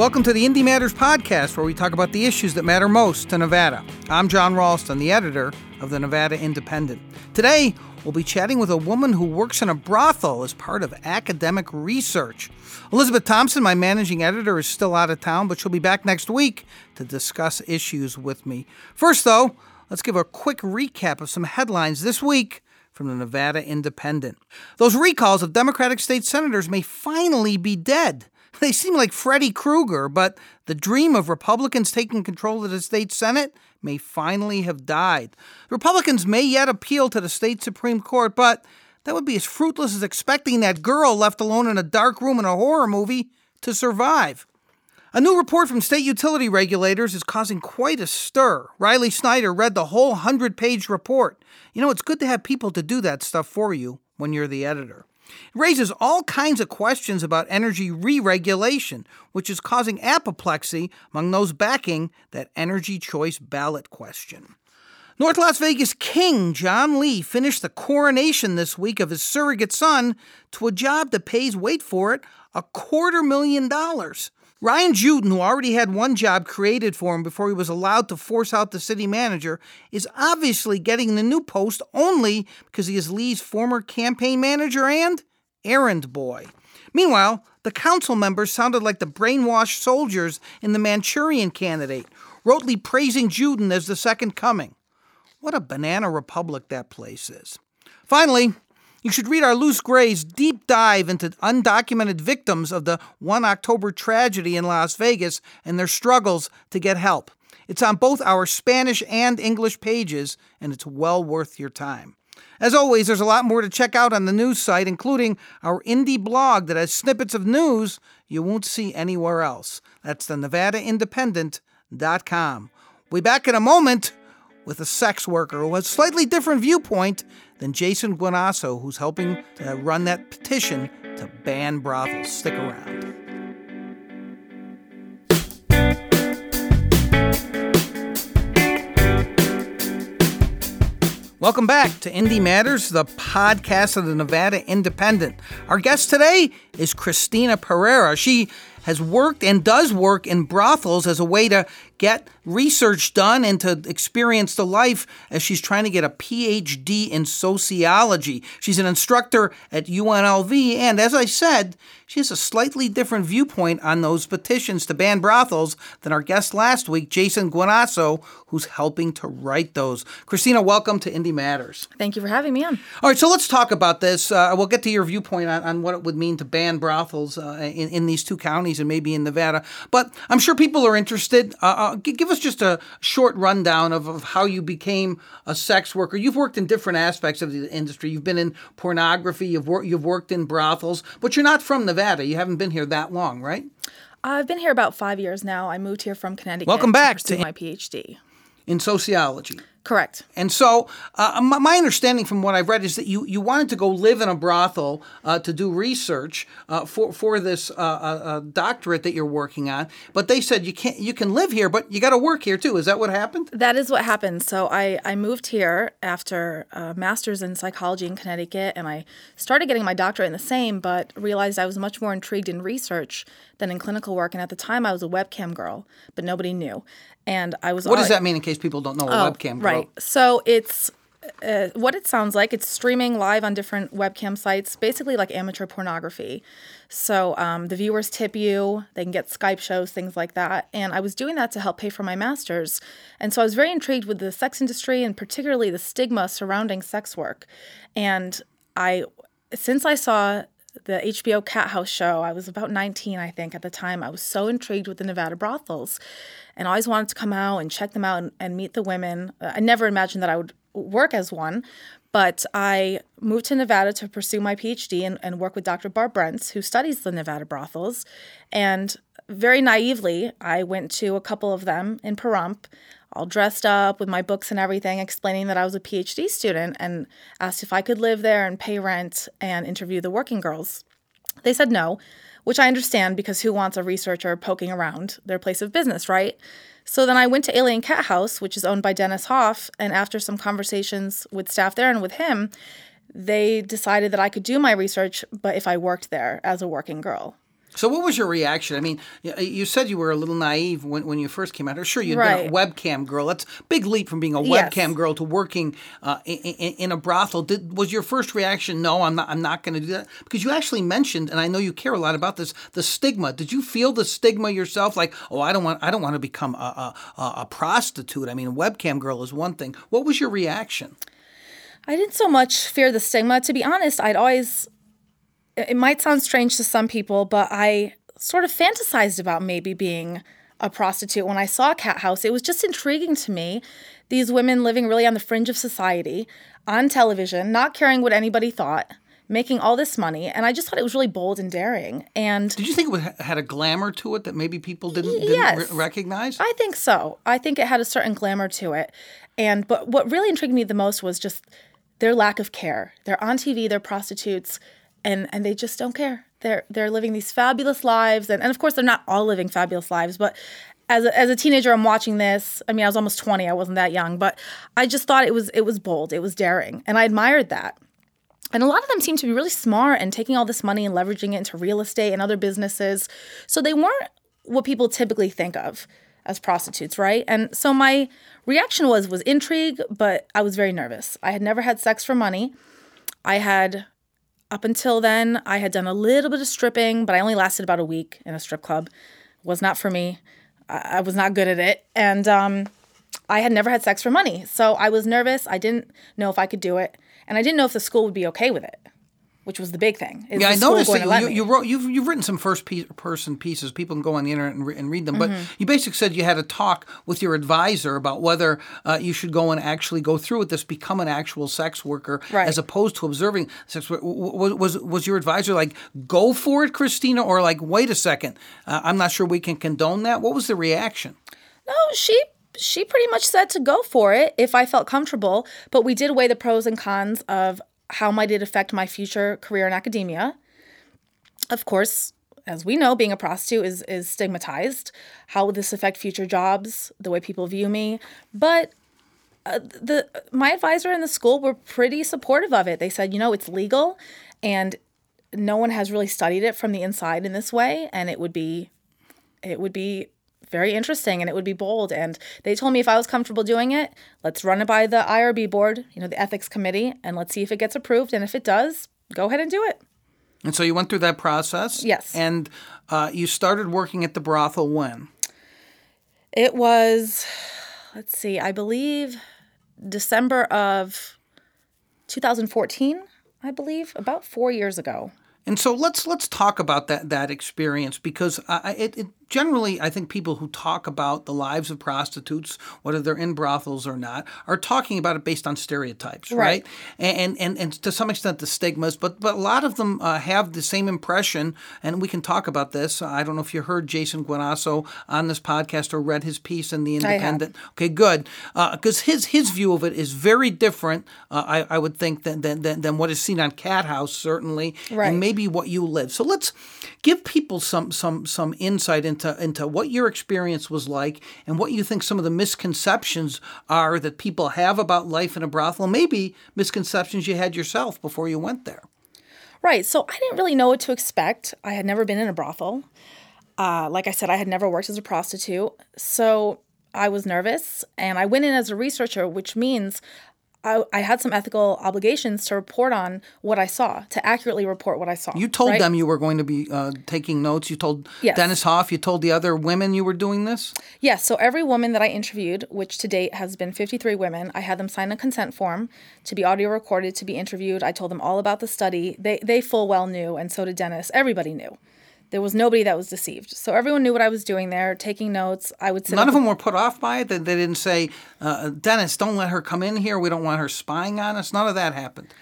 Welcome to the Indy Matters podcast, where we talk about the issues that matter most to Nevada. I'm John Ralston, the editor of the Nevada Independent. Today, we'll be chatting with a woman who works in a brothel as part of academic research. Elizabeth Thompson, my managing editor, is still out of town, but she'll be back next week to discuss issues with me. First, though, let's give a quick recap of some headlines this week from the Nevada Independent. Those recalls of Democratic state senators may finally be dead. They seem like Freddy Krueger, but the dream of Republicans taking control of the state Senate may finally have died. Republicans may yet appeal to the state Supreme Court, but that would be as fruitless as expecting that girl left alone in a dark room in a horror movie to survive. A new report from state utility regulators is causing quite a stir. Riley Snyder read the whole 100-page report. You know, it's good to have people to do that stuff for you when you're the editor. It raises all kinds of questions about energy re-regulation, which is causing apoplexy among those backing that energy choice ballot question. North Las Vegas King John Lee finished the coronation this week of his surrogate son to a job that pays, wait for it, $250,000. Ryan Juden, who already had one job created for him before he was allowed to force out the city manager, is obviously getting the new post only because he is Lee's former campaign manager and errand boy. Meanwhile, the council members sounded like the brainwashed soldiers in The Manchurian Candidate, rotely praising Juden as the second coming. What a banana republic that place is. Finally, you should read our Luce Gray's deep dive into undocumented victims of the 1 October tragedy in Las Vegas and their struggles to get help. It's on both our Spanish and English pages, and it's well worth your time. As always, there's a lot more to check out on the news site, including our indie blog that has snippets of news you won't see anywhere else. That's the NevadaIndependent.com. We'll be back in a moment with a sex worker who has a slightly different viewpoint than Jason Guinasso, who's helping to run that petition to ban brothels. Stick around. Welcome back to Indy Matters, the podcast of the Nevada Independent. Our guest today is Christina Pereira. She has worked and does work in brothels as a way to get research done and to experience the life as she's trying to get a PhD in sociology. She's an instructor at UNLV, and as I said, she has a slightly different viewpoint on those petitions to ban brothels than our guest last week, Jason Guinasso, who's helping to write those. Christina, welcome to Indy Matters. Thank you for having me on. All right, so let's talk about this. We'll get to your viewpoint on what it would mean to ban brothels in these two counties and maybe in Nevada, but I'm sure people are interested. Give us just a short rundown of how you became a sex worker. You've worked in different aspects of the industry. You've been in pornography. You've worked in brothels, but you're not from Nevada. You haven't been here that long, right? I've been here about 5 years now. I moved here from Connecticut. Welcome back to my PhD in sociology. Correct. And so my understanding from what I've read is that you wanted to go live in a brothel to do research for this doctorate that you're working on, but they said you can live here, but you got to work here too. Is that what happened? That is what happened. So I moved here after a master's in psychology in Connecticut, and I started getting my doctorate in the same, but realized I was much more intrigued in research than in clinical work. And at the time, I was a webcam girl, but nobody knew. And I was. What does that mean in case people don't know a webcam girl? Right. So it's what it sounds like. It's streaming live on different webcam sites, basically like amateur pornography. So the viewers tip you. They can get Skype shows, things like that. And I was doing that to help pay for my master's. And so I was very intrigued with the sex industry and particularly the stigma surrounding sex work. And since I saw the HBO Cathouse show, I was about 19, I think, at the time. I was so intrigued with the Nevada brothels and always wanted to come out and check them out and meet the women. I never imagined that I would work as one, but I moved to Nevada to pursue my PhD and work with Dr. Barb Brents, who studies the Nevada brothels. And very naively, I went to a couple of them in Pahrump, all dressed up with my books and everything, explaining that I was a PhD student and asked if I could live there and pay rent and interview the working girls. They said no, which I understand because who wants a researcher poking around their place of business, right? So then I went to Alien Cathouse, which is owned by Dennis Hof, and after some conversations with staff there and with him, they decided that I could do my research, but if I worked there as a working girl. So what was your reaction? I mean, you said you were a little naive when you first came out. Or sure, you'd been a webcam girl. That's a big leap from being a webcam girl to working in a brothel. Was your first reaction, no, I'm not going to do that? Because you actually mentioned, and I know you care a lot about this, the stigma. Did you feel the stigma yourself? Like, oh, I don't want to become a prostitute. I mean, a webcam girl is one thing. What was your reaction? I didn't so much fear the stigma. To be honest, it might sound strange to some people, but I sort of fantasized about maybe being a prostitute when I saw Cat House. It was just intriguing to me. These women living really on the fringe of society, on television, not caring what anybody thought, making all this money. And I just thought it was really bold and daring. And did you think it had a glamour to it that maybe people didn't recognize? I think so. I think it had a certain glamour to it. But what really intrigued me the most was just their lack of care. They're on TV, they're prostitutes. And they just don't care. They're living these fabulous lives. And of course, they're not all living fabulous lives. But as a teenager, I'm watching this. I mean, I was almost 20. I wasn't that young. But I just thought it was bold. It was daring. And I admired that. And a lot of them seemed to be really smart and taking all this money and leveraging it into real estate and other businesses. So they weren't what people typically think of as prostitutes, right? And so my reaction was intrigue, but I was very nervous. I had never had sex for money. Up until then, I had done a little bit of stripping, but I only lasted about a week in a strip club. It was not for me. I was not good at it. And I had never had sex for money. So I was nervous. I didn't know if I could do it. And I didn't know if the school would be okay with it, which was the big thing. Yeah, I noticed that you've written some first-person pieces. People can go on the internet and read them. Mm-hmm. But you basically said you had a talk with your advisor about whether you should go and actually go through with this, become an actual sex worker, as opposed to observing sex work. Was your advisor like, go for it, Christina, or like, wait a second, I'm not sure we can condone that? What was the reaction? No, she pretty much said to go for it if I felt comfortable. But we did weigh the pros and cons of how might it affect my future career in academia. Of course, as we know, being a prostitute is stigmatized. How would this affect future jobs, the way people view me? But my advisor and the school were pretty supportive of it. They said, it's legal, and no one has really studied it from the inside in this way, and it would be very interesting, and it would be bold. And they told me if I was comfortable doing it, let's run it by the IRB board, the ethics committee, and let's see if it gets approved. And if it does, go ahead and do it. And so you went through that process? Yes. And you started working at the brothel when? It was, I believe December of 2014, about 4 years ago. And so let's talk about that experience, because it generally, I think people who talk about the lives of prostitutes, whether they're in brothels or not, are talking about it based on stereotypes, right? And to some extent the stigmas, but a lot of them have the same impression, and we can talk about this. I don't know if you heard Jason Guinasso on this podcast or read his piece in The Independent. I have. Okay, good. Because his view of it is very different, I would think, than what is seen on Cat House, certainly, and maybe what you live. So let's give people some insight into what your experience was like and what you think some of the misconceptions are that people have about life in a brothel, maybe misconceptions you had yourself before you went there. Right. So I didn't really know what to expect. I had never been in a brothel. Like I said, I had never worked as a prostitute. So I was nervous, and I went in as a researcher, which means I had some ethical obligations to report on what I saw, to accurately report what I saw. You told them you were going to be taking notes. You told Dennis Hof, you told the other women you were doing this? Yes. So every woman that I interviewed, which to date has been 53 women, I had them sign a consent form to be audio recorded, to be interviewed. I told them all about the study. They full well knew, and so did Dennis. Everybody knew. There was nobody that was deceived. So everyone knew what I was doing there, taking notes. I would say none of them were put off by it? They didn't say, Dennis, don't let her come in here. We don't want her spying on us. None of that happened.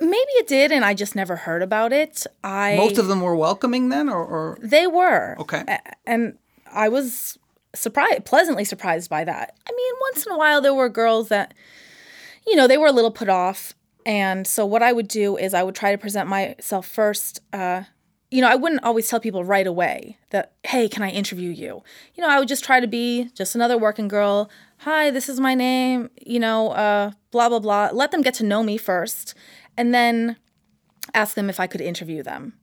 Maybe it did, and I just never heard about it. Most of them were welcoming then? or They were. Okay. And I was pleasantly surprised by that. I mean, once in a while there were girls that, they were a little put off. And so what I would do is I would try to present myself first. I wouldn't always tell people right away that, hey, can I interview you? I would just try to be just another working girl. Hi, this is my name, blah, blah, blah. Let them get to know me first, and then ask them if I could interview them.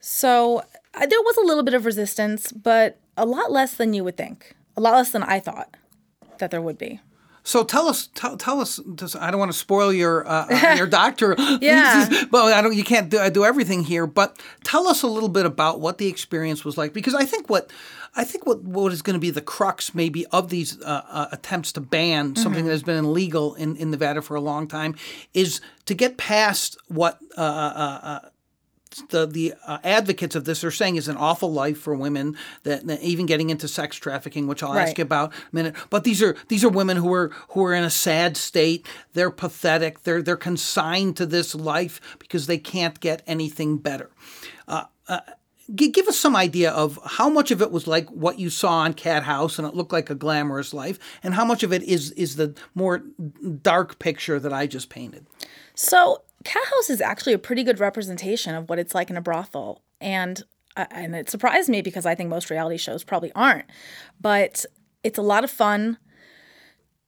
So There was a little bit of resistance, but a lot less than you would think. A lot less than I thought that there would be. So tell us. I don't want to spoil your doctor. Yeah. But you can't do everything here. But tell us a little bit about what the experience was like, because I think what is going to be the crux maybe of these attempts to ban something that has been illegal in Nevada for a long time is to get past what the advocates of this are saying is an awful life for women, that even getting into sex trafficking, which I'll ask you about in a minute. But these are women who are in a sad state. They're pathetic. They're consigned to this life because they can't get anything better. Give us some idea of how much of it was like what you saw on Cat House, and it looked like a glamorous life, and how much of it is the more dark picture that I just painted. So Cat House is actually a pretty good representation of what it's like in a brothel, and it surprised me because I think most reality shows probably aren't, but it's a lot of fun.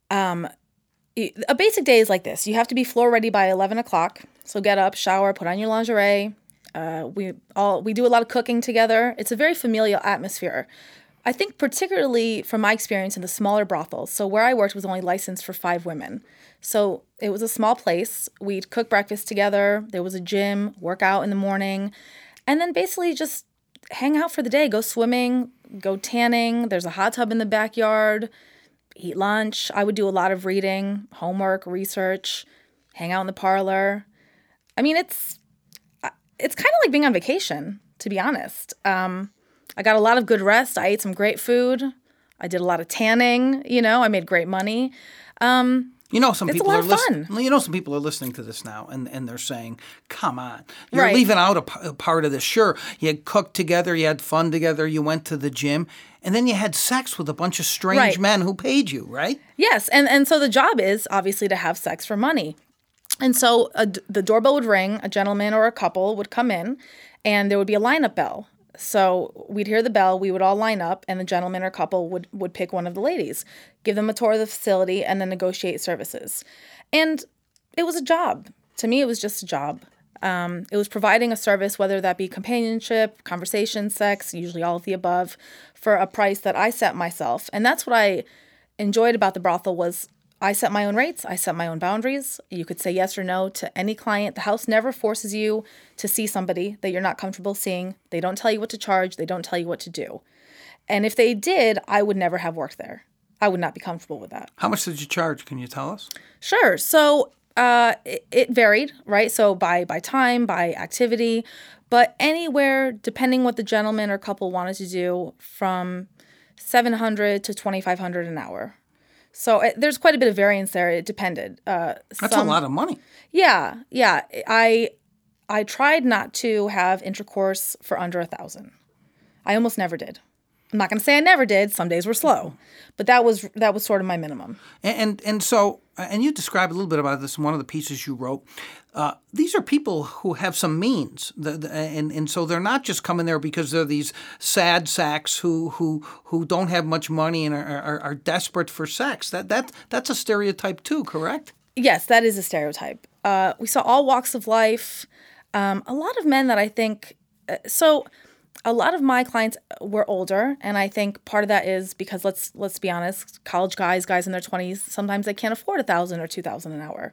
A basic day is like this. You have to be floor ready by 11 o'clock, so get up, shower, put on your lingerie. We do a lot of cooking together. It's a very familial atmosphere. I think particularly from my experience in the smaller brothels. So where I worked was only licensed for 5 women. So it was a small place. We'd cook breakfast together. There was a gym, work out in the morning, and then basically just hang out for the day, go swimming, go tanning. There's a hot tub in the backyard, eat lunch. I would do a lot of reading, homework, research, hang out in the parlor. I mean, it's kind of like being on vacation, to be honest. I got a lot of good rest. I ate some great food. I did a lot of tanning. You know, I made great money. Some people are listening to this now, and they're saying, "Come on, you're leaving out a part of this." Sure, you cooked together, you had fun together, you went to the gym, and then you had sex with a bunch of strange men who paid you, right? Yes, and so the job is obviously to have sex for money. And so the doorbell would ring, a gentleman or a couple would come in, and there would be a lineup bell. So we'd hear the bell, we would all line up, and the gentleman or couple would pick one of the ladies, give them a tour of the facility, and then negotiate services. And it was a job. To me, it was just a job. It was providing a service, whether that be companionship, conversation, sex, usually all of the above, for a price that I set myself. And that's what I enjoyed about the brothel was I set my own rates. I set my own boundaries. You could say yes or no to any client. The house never forces you to see somebody that you're not comfortable seeing. They don't tell you what to charge. They don't tell you what to do. And if they did, I would never have worked there. I would not be comfortable with that. How much did you charge? Can you tell us? Sure. So it varied, right? So by time, by activity, but anywhere, depending what the gentleman or couple wanted to do, from $700 to $2,500 an hour. So there's quite a bit of variance there. It depended. That's a lot of money. Yeah. I tried not to have intercourse for under 1,000. I almost never did. I'm not going to say I never did. Some days were slow, but that was sort of my minimum. And so you described a little bit about this in one of the pieces you wrote. These are people who have some means, and so they're not just coming there because they're these sad sacks who don't have much money and are desperate for sex. That's a stereotype too, correct? Yes, that is a stereotype. We saw all walks of life. A lot of men that I think so. A lot of my clients were older, and I think part of that is because let's be honest, college guys in their 20s, sometimes they can't afford $1,000 or $2,000 an hour.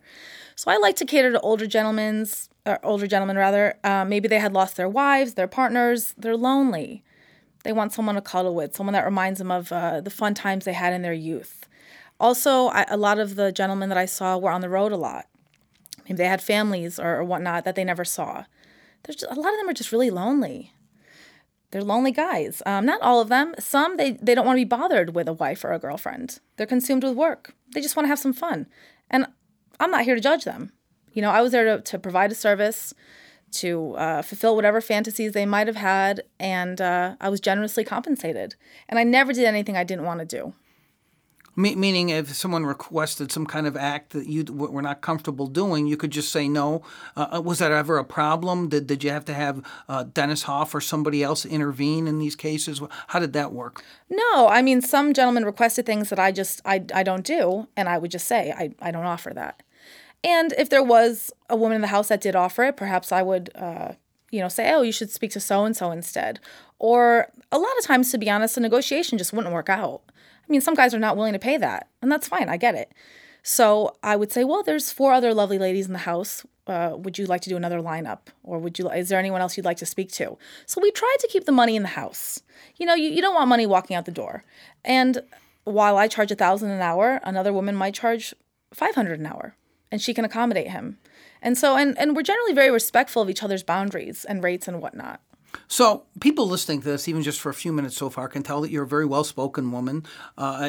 So I like to cater to older gentlemen. Maybe they had lost their wives, their partners. They're lonely. They want someone to cuddle with, someone that reminds them of the fun times they had in their youth. Also, a lot of the gentlemen that I saw were on the road a lot. Maybe they had families or whatnot that they never saw. A lot of them are just really lonely. They're lonely guys. Not all of them. Some, they don't want to be bothered with a wife or a girlfriend. They're consumed with work. They just want to have some fun. And I'm not here to judge them. You know, I was there to provide a service, to fulfill whatever fantasies they might have had, and I was generously compensated. And I never did anything I didn't want to do. Meaning if someone requested some kind of act that you were not comfortable doing, you could just say no. Was that ever a problem? Did you have to have Dennis Hof or somebody else intervene in these cases? How did that work? No. I mean, some gentlemen requested things that I don't do, and I would just say, I don't offer that. And if there was a woman in the house that did offer it, perhaps I would you know, say, oh, you should speak to so-and-so instead. Or a lot of times, to be honest, the negotiation just wouldn't work out. I mean, some guys are not willing to pay that, and that's fine. I get it. So I would say, well, there's 4 other lovely ladies in the house. Would you like to do another lineup? Or is there anyone else you'd like to speak to? So we tried to keep the money in the house. You know, you don't want money walking out the door. And while I charge $1,000 an hour, another woman might charge $500 an hour, and she can accommodate him. And so, and we're generally very respectful of each other's boundaries and rates and whatnot. So people listening to this, even just for a few minutes so far, can tell that you're a very well-spoken woman.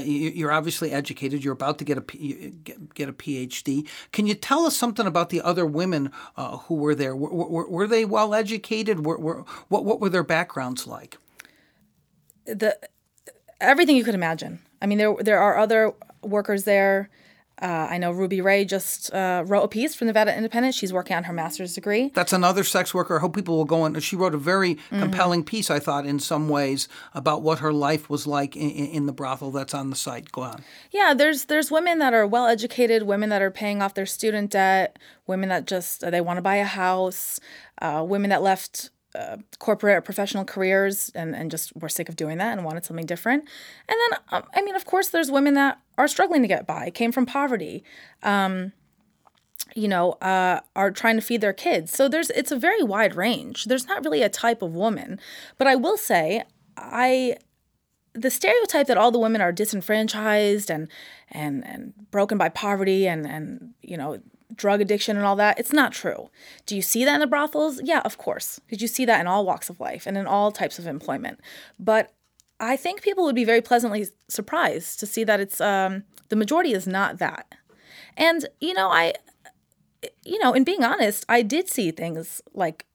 You're obviously educated. You're about to get a PhD. Can you tell us something about the other women who were there? Were they well-educated? What were their backgrounds like? Everything you could imagine. I mean, there are other workers there. I know Ruby Ray just wrote a piece for Nevada Independent. She's working on her master's degree. That's another sex worker. I hope people will go in. She wrote a very compelling piece, I thought, in some ways, about what her life was like in the brothel that's on the site. Go on. Yeah, there's women that are well-educated, women that are paying off their student debt, women that just they want to buy a house, women that left corporate or professional careers and just were sick of doing that and wanted something different. And then, I mean, of course, there's women that are struggling to get by, came from poverty, are trying to feed their kids. So it's a very wide range. There's not really a type of woman. But I will say, the stereotype that all the women are disenfranchised and broken by poverty and drug addiction and all that, it's not true. Do you see that in the brothels? Yeah, of course. Because you see that in all walks of life and in all types of employment. But I think people would be very pleasantly surprised to see that it's the majority is not that. And, in being honest, I did see things like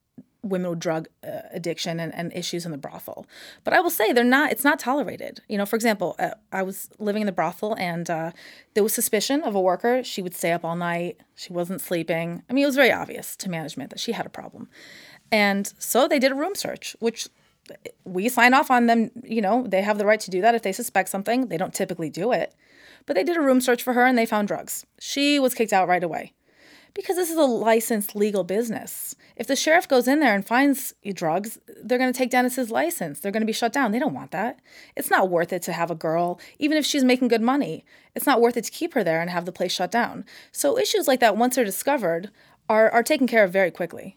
women with drug addiction and issues in the brothel. But I will say it's not tolerated. You know, for example, I was living in the brothel and there was suspicion of a worker. She would stay up all night. She wasn't sleeping. I mean, it was very obvious to management that she had a problem. And so they did a room search, which we sign off on them. You know, they have the right to do that if they suspect something. They don't typically do it. But they did a room search for her and they found drugs. She was kicked out right away. Because this is a licensed legal business. If the sheriff goes in there and finds drugs, they're going to take Dennis's license. They're going to be shut down. They don't want that. It's not worth it to have a girl, even if she's making good money. It's not worth it to keep her there and have the place shut down. So issues like that, once they're discovered, are taken care of very quickly.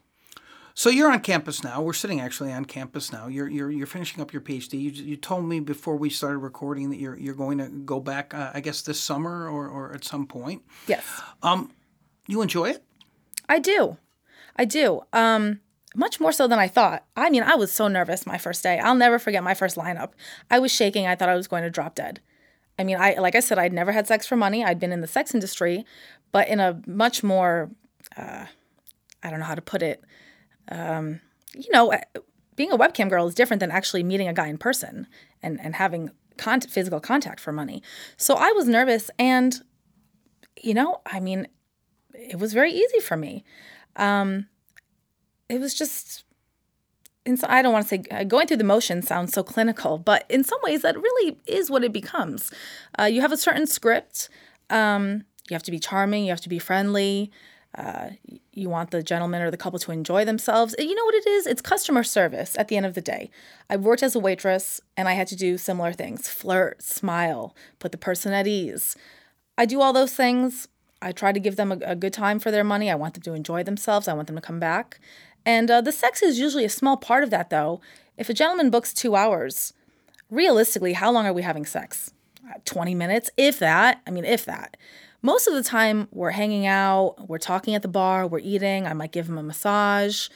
So you're on campus now. We're sitting actually on campus now. You're finishing up your PhD. You told me before we started recording that you're going to go back, I guess, this summer or at some point. Yes. You enjoy it? I do. Much more so than I thought. I mean, I was so nervous my first day. I'll never forget my first lineup. I was shaking. I thought I was going to drop dead. I mean, like I said, I'd never had sex for money. I'd been in the sex industry, but in a much more, I don't know how to put it, being a webcam girl is different than actually meeting a guy in person and having physical contact for money. So I was nervous and, it was very easy for me. It was just, I don't want to say going through the motions sounds so clinical, but in some ways that really is what it becomes. You have a certain script. You have to be charming. You have to be friendly. You want the gentleman or the couple to enjoy themselves. You know what it is? It's customer service at the end of the day. I worked as a waitress and I had to do similar things. Flirt, smile, put the person at ease. I do all those things. I try to give them a good time for their money. I want them to enjoy themselves. I want them to come back. And the sex is usually a small part of that, though. If a gentleman books 2 hours, realistically, how long are we having sex? 20 minutes, if that. I mean, if that. Most of the time, we're hanging out. We're talking at the bar. We're eating. I might give him a massage.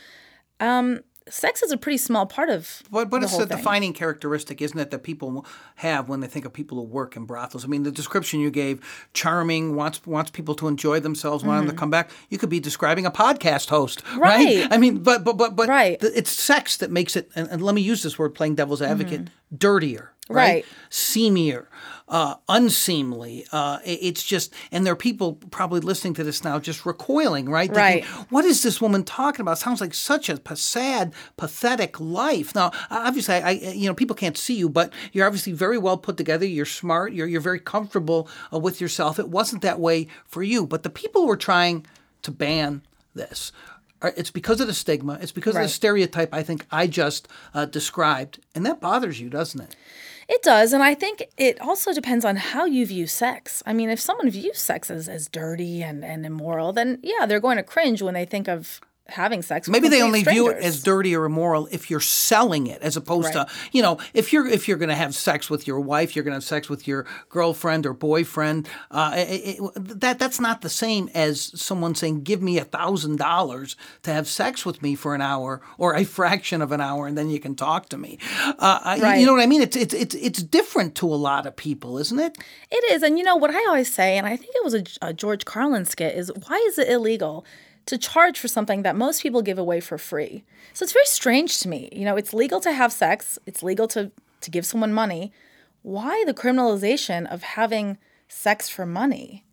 Sex is a pretty small part of the whole thing. What is the defining characteristic, isn't it, that people have when they think of people who work in brothels? I mean, the description you gave, charming, wants people to enjoy themselves, want them to come back. You could be describing a podcast host, right? I mean, but right. It's sex that makes it, and let me use this word, playing devil's advocate, dirtier. Right. Seamier, unseemly. It's just, and there are people probably listening to this now just recoiling, right? Right. Thinking, what is this woman talking about? It sounds like such a sad, pathetic life. Now, obviously, people can't see you, but you're obviously very well put together. You're smart. You're very comfortable with yourself. It wasn't that way for you, but the people were trying to ban this. it's because of the stigma. It's because of the stereotype I think I just described. And that bothers you, doesn't it? It does. And I think it also depends on how you view sex. I mean, if someone views sex as dirty and immoral, then, yeah, they're going to cringe when they think of having sex with complete strangers. Maybe they only view it as dirty or immoral if you're selling it, as opposed to, you know, if you're going to have sex with your wife, you're going to have sex with your girlfriend or boyfriend. That's not the same as someone saying, "Give me $1,000 to have sex with me for an hour or a fraction of an hour, and then you can talk to me." You know what I mean? It's different to a lot of people, isn't it? It is, and you know what I always say, and I think it was a George Carlin skit, is why is it illegal to charge for something that most people give away for free? So it's very strange to me. You know, it's legal to have sex. It's legal to give someone money. Why the criminalization of having sex for money?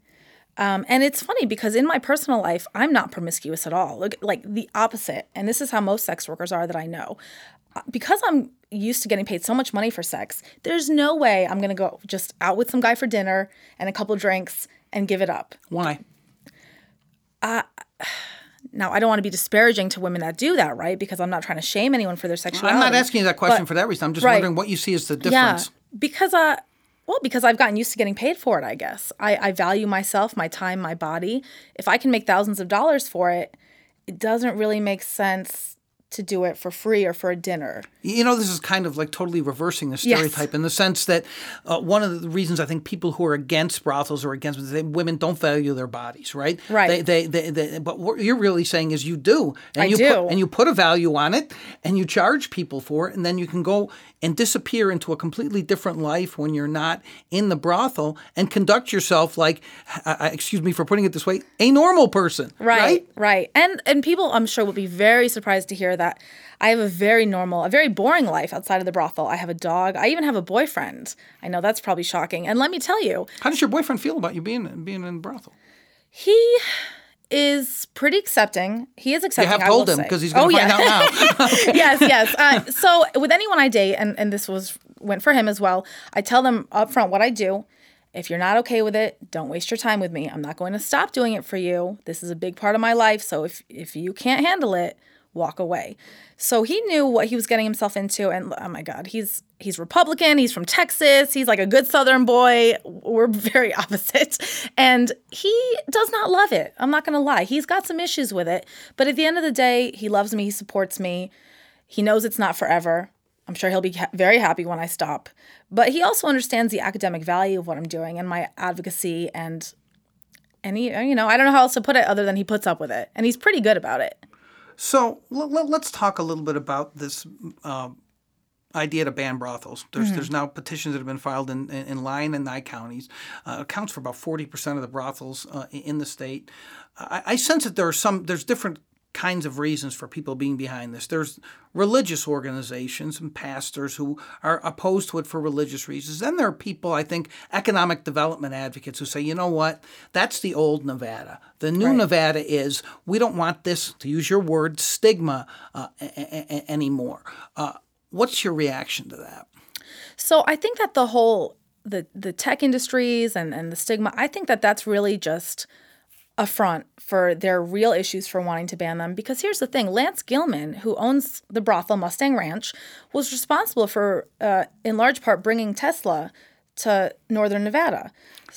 And it's funny because in my personal life, I'm not promiscuous at all. Look, like the opposite. And this is how most sex workers are that I know. Because I'm used to getting paid so much money for sex, there's no way I'm going to go just out with some guy for dinner and a couple drinks and give it up. Why? Now, I don't want to be disparaging to women that do that, right? Because I'm not trying to shame anyone for their sexuality. I'm not asking you that question for that reason. I'm just wondering what you see as the difference. Yeah, because I've gotten used to getting paid for it, I guess. I value myself, my time, my body. If I can make thousands of dollars for it, it doesn't really make sense to do it for free or for a dinner. You know, this is kind of like totally reversing the stereotype in the sense that one of the reasons I think people who are against brothels or against women don't value their bodies, right? Right. But what you're really saying is you do. And you put a value on it and you charge people for it, and then you can go and disappear into a completely different life when you're not in the brothel and conduct yourself like, excuse me for putting it this way, a normal person. Right. And people, I'm sure, will be very surprised to hear that I have a very normal, a very boring life outside of the brothel. I have a dog. I even have a boyfriend. I know that's probably shocking. And let me tell you. How does your boyfriend feel about you being in the brothel? He is pretty accepting. He is accepting, I will say. You have told him because he's going to find out now. Yes. So with anyone I date, and this went for him as well, I tell them up front what I do. If you're not okay with it, don't waste your time with me. I'm not going to stop doing it for you. This is a big part of my life. So if you can't handle it, walk away. So he knew what he was getting himself into, and oh my God, he's Republican, he's from Texas, he's like a good Southern boy. We're very opposite. And he does not love it. I'm not going to lie. He's got some issues with it, but at the end of the day, he loves me, he supports me. He knows it's not forever. I'm sure he'll be very happy when I stop. But he also understands the academic value of what I'm doing and my advocacy, and he, you know, I don't know how else to put it other than he puts up with it, and he's pretty good about it. So let's talk a little bit about this idea to ban brothels. There's now petitions that have been filed in Lyon and Nye counties. It accounts for about 40% of the brothels in the state. I sense that there's different kinds of reasons for people being behind this. There's religious organizations and pastors who are opposed to it for religious reasons. Then there are people, I think, economic development advocates who say, you know what, that's the old Nevada. The new Nevada is, we don't want this, to use your word, stigma anymore. What's your reaction to that? So I think that the tech industries and the stigma, I think that that's really just a front for their real issues for wanting to ban them. Because here's the thing, Lance Gilman, who owns the brothel Mustang Ranch, was responsible for, in large part, bringing Tesla to northern Nevada.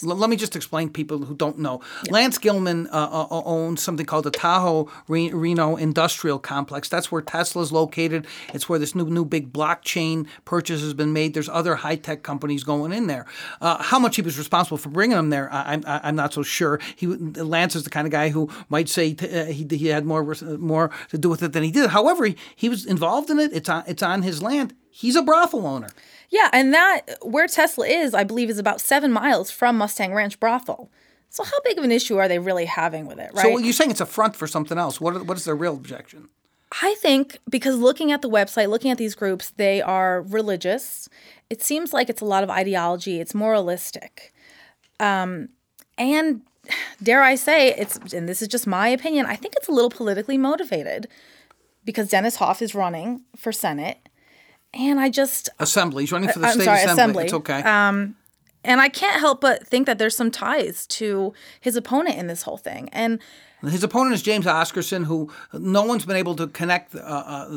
Let me just explain people who don't know. Yeah. Lance Gilman owns something called the Tahoe-Reno Industrial Complex. That's where Tesla's located. It's where this new big blockchain purchase has been made. There's other high-tech companies going in there. How much he was responsible for bringing them there, I'm not so sure. Lance is the kind of guy who might say he had more to do with it than he did. However, he was involved in it. It's on his land. He's a brothel owner. Yeah, and where Tesla is, I believe, is about 7 miles from Mustang Ranch brothel. So how big of an issue are they really having with it, right? So you're saying it's a front for something else. What is their real objection? I think because looking at the website, looking at these groups, they are religious. It seems like it's a lot of ideology. It's moralistic. And dare I say, and this is just my opinion, I think it's a little politically motivated because Dennis Hof is running for Senate. And I just... Assembly. He's running for the state assembly. It's okay. And I can't help but think that there's some ties to his opponent in this whole thing. And His opponent is James Oscarson, who no one's been able to connect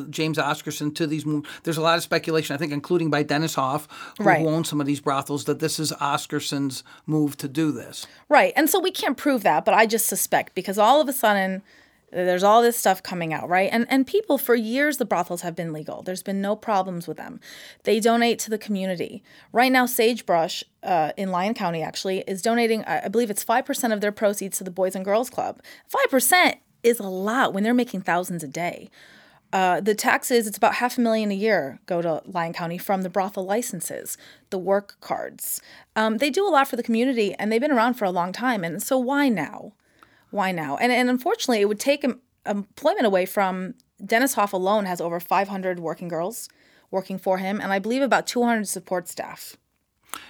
James Oscarson to these. There's a lot of speculation, I think, including by Dennis Hof, who owns some of these brothels, that this is Oscarson's move to do this. Right. And so we can't prove that, but I just suspect, because all of a sudden there's all this stuff coming out, right? And people, for years, the brothels have been legal. There's been no problems with them. They donate to the community. Right now, Sagebrush in Lyon County, actually, is donating, I believe it's 5% of their proceeds to the Boys and Girls Club. 5% is a lot when they're making thousands a day. The taxes, it's about $500,000 a year go to Lyon County from the brothel licenses, the work cards. They do a lot for the community, and they've been around for a long time. And so why now? Why now? And unfortunately, it would take employment away from Dennis Hof alone has over 500 working girls working for him, and I believe about 200 support staff.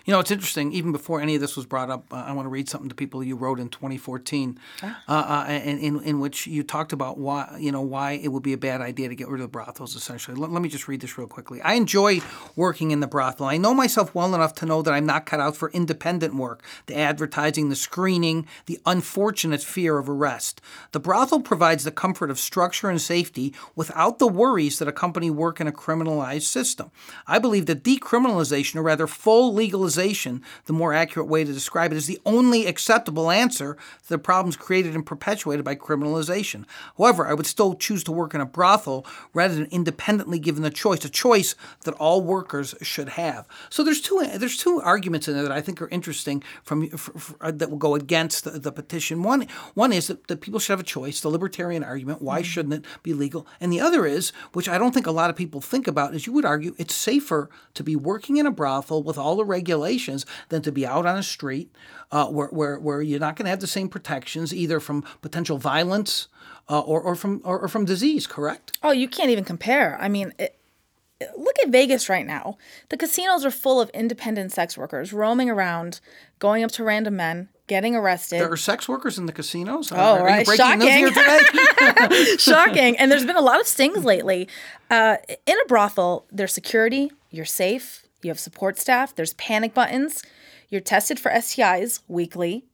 You know, it's interesting. Even before any of this was brought up, I want to read something to people you wrote in 2014, in which you talked about why it would be a bad idea to get rid of the brothels, essentially. Let me just read this real quickly. I enjoy working in the brothel. I know myself well enough to know that I'm not cut out for independent work, the advertising, the screening, the unfortunate fear of arrest. The brothel provides the comfort of structure and safety without the worries that accompany work in a criminalized system. I believe that decriminalization, or rather full legalization, the more accurate way to describe it, is the only acceptable answer to the problems created and perpetuated by criminalization. However, I would still choose to work in a brothel rather than independently given the choice, a choice that all workers should have. So there's two arguments in there that I think are interesting that will go against the petition. One is that people should have a choice, the libertarian argument, why shouldn't it be legal? And the other is, which I don't think a lot of people think about, is you would argue it's safer to be working in a brothel with all the regulations than to be out on a street where you're not going to have the same protections either from potential violence or from disease, correct? Oh, you can't even compare. I mean, look at Vegas right now. The casinos are full of independent sex workers roaming around, going up to random men, getting arrested. There are sex workers in the casinos? Oh, right. Shocking. Shocking. And there's been a lot of stings lately. In a brothel, there's security, you're safe. You have support staff. There's panic buttons. You're tested for STIs weekly.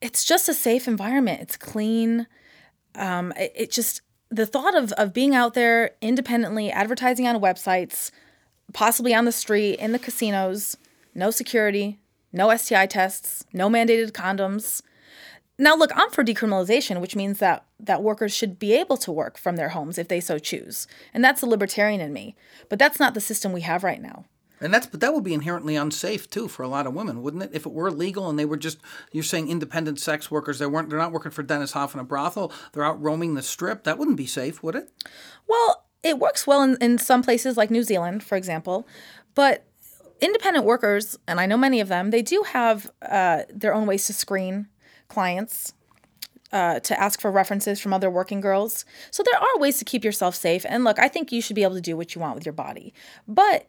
It's just a safe environment. It's clean. It just, the thought of being out there independently, advertising on websites, possibly on the street, in the casinos, no security, no STI tests, no mandated condoms. Now, look, I'm for decriminalization, which means that workers should be able to work from their homes if they so choose. And that's the libertarian in me. But that's not the system we have right now. And that would be inherently unsafe, too, for a lot of women, wouldn't it? If it were legal and they were just, you're saying independent sex workers, they're not working for Dennis Hof in a brothel, they're out roaming the strip, that wouldn't be safe, would it? Well, it works well in some places like New Zealand, for example. But independent workers, and I know many of them, they do have their own ways to screen clients, to ask for references from other working girls. So there are ways to keep yourself safe. And look, I think you should be able to do what you want with your body. But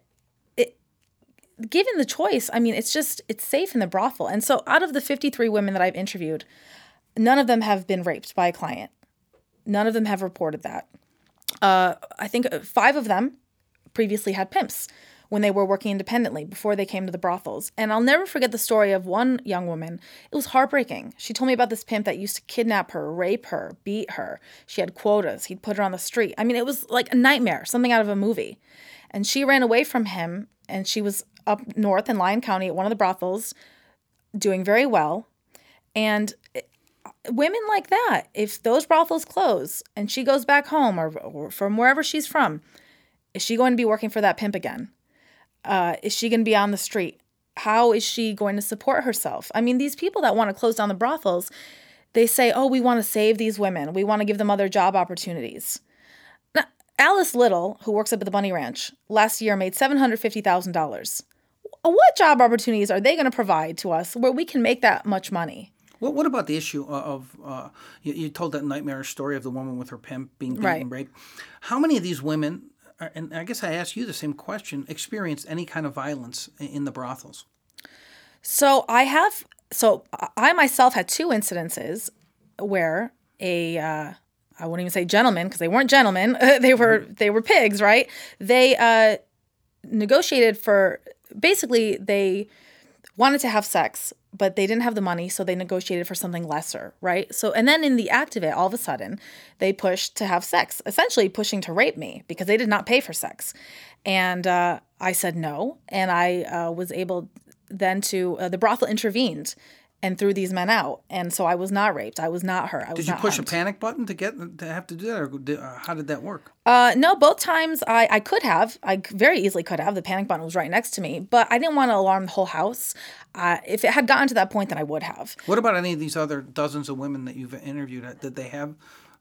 given the choice, I mean, it's safe in the brothel. And so out of the 53 women that I've interviewed, none of them have been raped by a client. None of them have reported that. I think 5 of them previously had pimps when they were working independently before they came to the brothels. And I'll never forget the story of one young woman. It was heartbreaking. She told me about this pimp that used to kidnap her, rape her, beat her. She had quotas. He'd put her on the street. I mean, it was like a nightmare, something out of a movie. And she ran away from him, and she was up north in Lyon County at one of the brothels doing very well. And women like that, if those brothels close and she goes back home or from wherever she's from, is she going to be working for that pimp again? Is she going to be on the street? How is she going to support herself? I mean, these people that want to close down the brothels, they say, oh, we want to save these women. We want to give them other job opportunities. Now, Alice Little, who works up at the Bunny Ranch, last year made $750,000. What job opportunities are they going to provide to us where we can make that much money? What about the issue of you told that nightmarish story of the woman with her pimp being beaten and raped. How many of these women, and I guess I asked you the same question, experienced any kind of violence in the brothels? So I myself had 2 incidences where I wouldn't even say gentlemen, because they weren't gentlemen. They were pigs, right? They negotiated for, basically they wanted to have sex, but they didn't have the money, so they negotiated for something lesser, right? So, and then in the act of it, all of a sudden, they pushed to have sex, essentially pushing to rape me because they did not pay for sex. And I said no, and I was able then to, the brothel intervened and threw these men out. And so I was not raped. I was not hurt. I was not harmed. Did you push a panic button to get to have to do that? Or how did that work? No, both times I could have. I very easily could have. The panic button was right next to me. But I didn't want to alarm the whole house. If it had gotten to that point, then I would have. What about any of these other dozens of women that you've interviewed? Did they have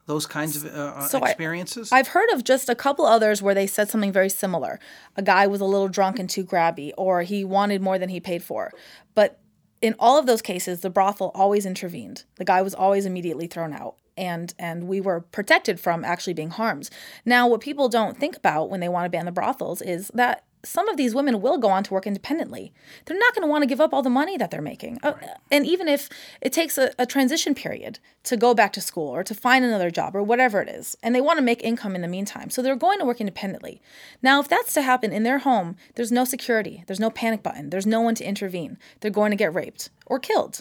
those kinds of experiences? I've heard of just a couple others where they said something very similar. A guy was a little drunk and too grabby, or he wanted more than he paid for. But in all of those cases, the brothel always intervened. The guy was always immediately thrown out, and we were protected from actually being harmed. Now, what people don't think about when they want to ban the brothels is that some of these women will go on to work independently. They're not going to want to give up all the money that they're making. Right. And even if it takes a transition period to go back to school or to find another job or whatever it is, and they want to make income in the meantime. So they're going to work independently. Now, if that's to happen in their home, there's no security. There's no panic button. There's no one to intervene. They're going to get raped or killed.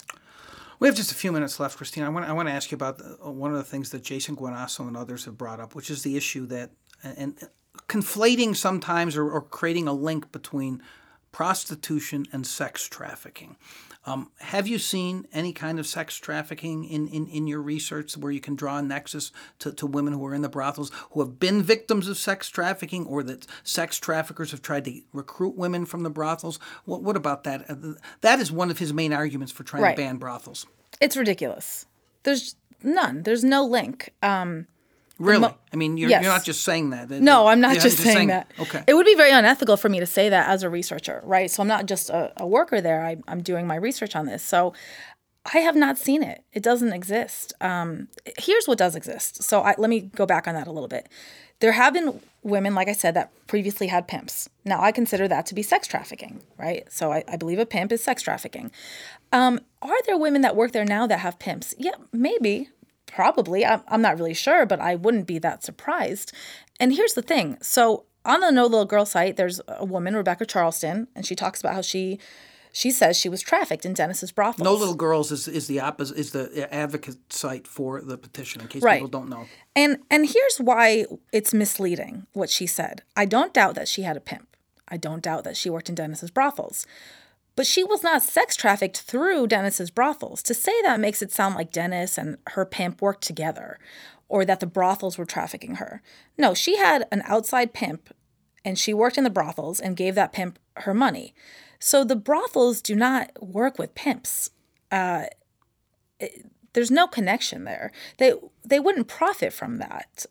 We have just a few minutes left, Christina. I want to ask you about one of the things that Jason Guinasso and others have brought up, which is the issue that and conflating sometimes or creating a link between prostitution and sex trafficking. Have you seen any kind of sex trafficking in your research where you can draw a nexus to women who are in the brothels who have been victims of sex trafficking or that sex traffickers have tried to recruit women from the brothels? What about that? That is one of his main arguments for trying to ban brothels. It's ridiculous. There's none. There's no link. Really? I mean, you're not just saying that. No, I'm not just saying that. Okay. It would be very unethical for me to say that as a researcher, right? So I'm not just a worker there. I'm doing my research on this. So I have not seen it. It doesn't exist. Here's what does exist. So let me go back on that a little bit. There have been women, like I said, that previously had pimps. Now, I consider that to be sex trafficking, right? So I believe a pimp is sex trafficking. Are there women that work there now that have pimps? Yeah, maybe. Probably. I'm not really sure, but I wouldn't be that surprised. And here's the thing. So on the No Little Girl site, there's a woman, Rebecca Charleston, and she talks about how she says she was trafficked in Dennis's brothels. No Little Girls is the advocate site for the petition, in case people don't know. And here's why it's misleading, what she said. I don't doubt that she had a pimp. I don't doubt that she worked in Dennis's brothels. But she was not sex trafficked through Dennis's brothels. To say that makes it sound like Dennis and her pimp worked together or that the brothels were trafficking her. No, she had an outside pimp and she worked in the brothels and gave that pimp her money. So the brothels do not work with pimps. There's no connection there. They wouldn't profit from that.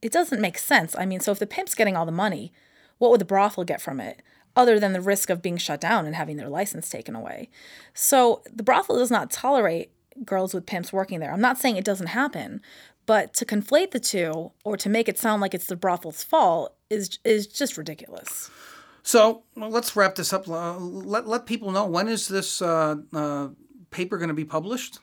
It doesn't make sense. I mean, so if the pimp's getting all the money, what would the brothel get from it? Other than the risk of being shut down and having their license taken away. So the brothel does not tolerate girls with pimps working there. I'm not saying it doesn't happen, but to conflate the two or to make it sound like it's the brothel's fault is just ridiculous. So let's wrap this up. Let people know, when is this paper going to be published?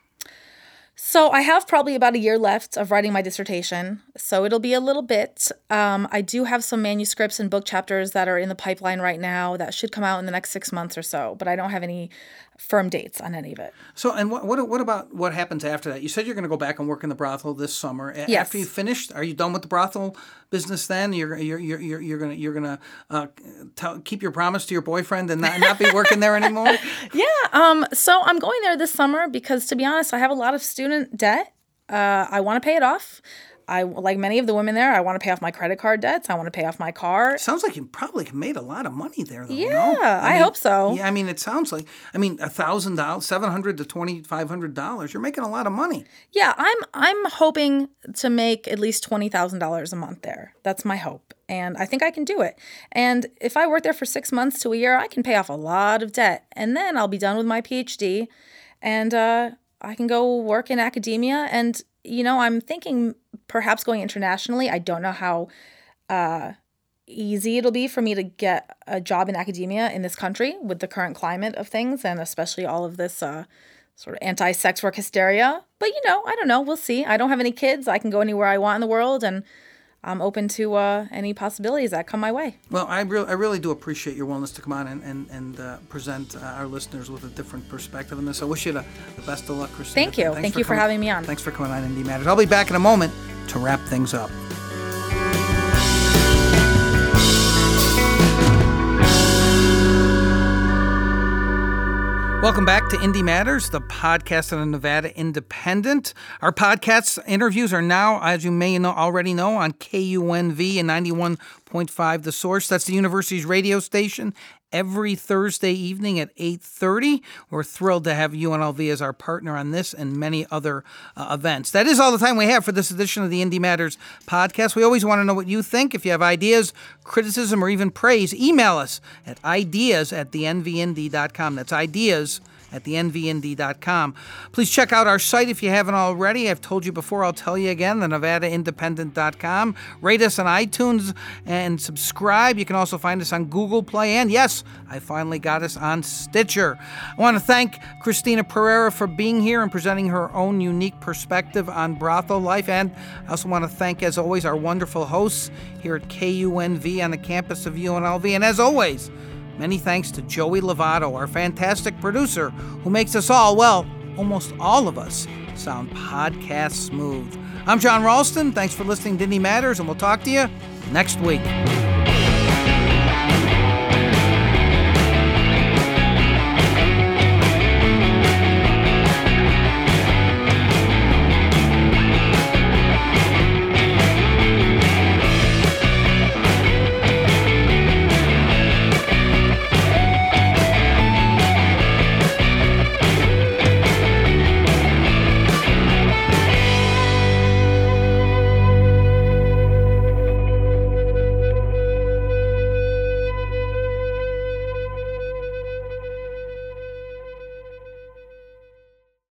So I have probably about a year left of writing my dissertation, so it'll be a little bit. I do have some manuscripts and book chapters that are in the pipeline right now that should come out in the next 6 months or so, but I don't have any firm dates on any of it. So, and what about what happens after that? You said you're going to go back and work in the brothel this summer. Yes. After you finished, are you done with the brothel business then? You're going to keep your promise to your boyfriend and not be working there anymore? Yeah. So I'm going there this summer because, to be honest, I have a lot of student debt. I want to pay it off. I, like many of the women there, I want to pay off my credit card debts. I want to pay off my car. Sounds like you probably made a lot of money there, though. Yeah, no? I hope so. Yeah, I mean, it sounds like, $1,000, $700 to $2,500. You're making a lot of money. Yeah, I'm hoping to make at least $20,000 a month there. That's my hope. And I think I can do it. And if I work there for 6 months to a year, I can pay off a lot of debt. And then I'll be done with my PhD. And I can go work in academia. And, I'm thinking perhaps going internationally. I don't know how easy it'll be for me to get a job in academia in this country with the current climate of things and especially all of this sort of anti-sex work hysteria. But, I don't know. We'll see. I don't have any kids. I can go anywhere I want in the world, and I'm open to any possibilities that come my way. Well, I really do appreciate your willingness to come on and present our listeners with a different perspective on this. I wish you the best of luck, Christina. Thank you. Thank you for having me on. Thanks for coming on Indie Matters. I'll be back in a moment to wrap things up. Welcome back to Indie Matters, the podcast on the Nevada Independent. Our podcast interviews are now, as you may already know, on KUNV and 91.5 The Source. That's the university's radio station. Every Thursday evening at 8:30. We're thrilled to have UNLV as our partner on this and many other events. That is all the time we have for this edition of the Indie Matters podcast. We always want to know what you think. If you have ideas, criticism, or even praise, email us at ideas@thenvindy.com. That's ideas@thenvindy.com. Please check out our site if you haven't already. I've told you before, I'll tell you again, the NevadaIndependent.com. Rate us on iTunes and subscribe. You can also find us on Google Play. And yes, I finally got us on Stitcher. I want to thank Christina Pereira for being here and presenting her own unique perspective on brothel life. And I also want to thank, as always, our wonderful hosts here at KUNV on the campus of UNLV. And as always, many thanks to Joey Lovato, our fantastic producer, who makes us all, well, almost all of us, sound podcast smooth. I'm John Ralston. Thanks for listening to Indie Matters, and we'll talk to you next week.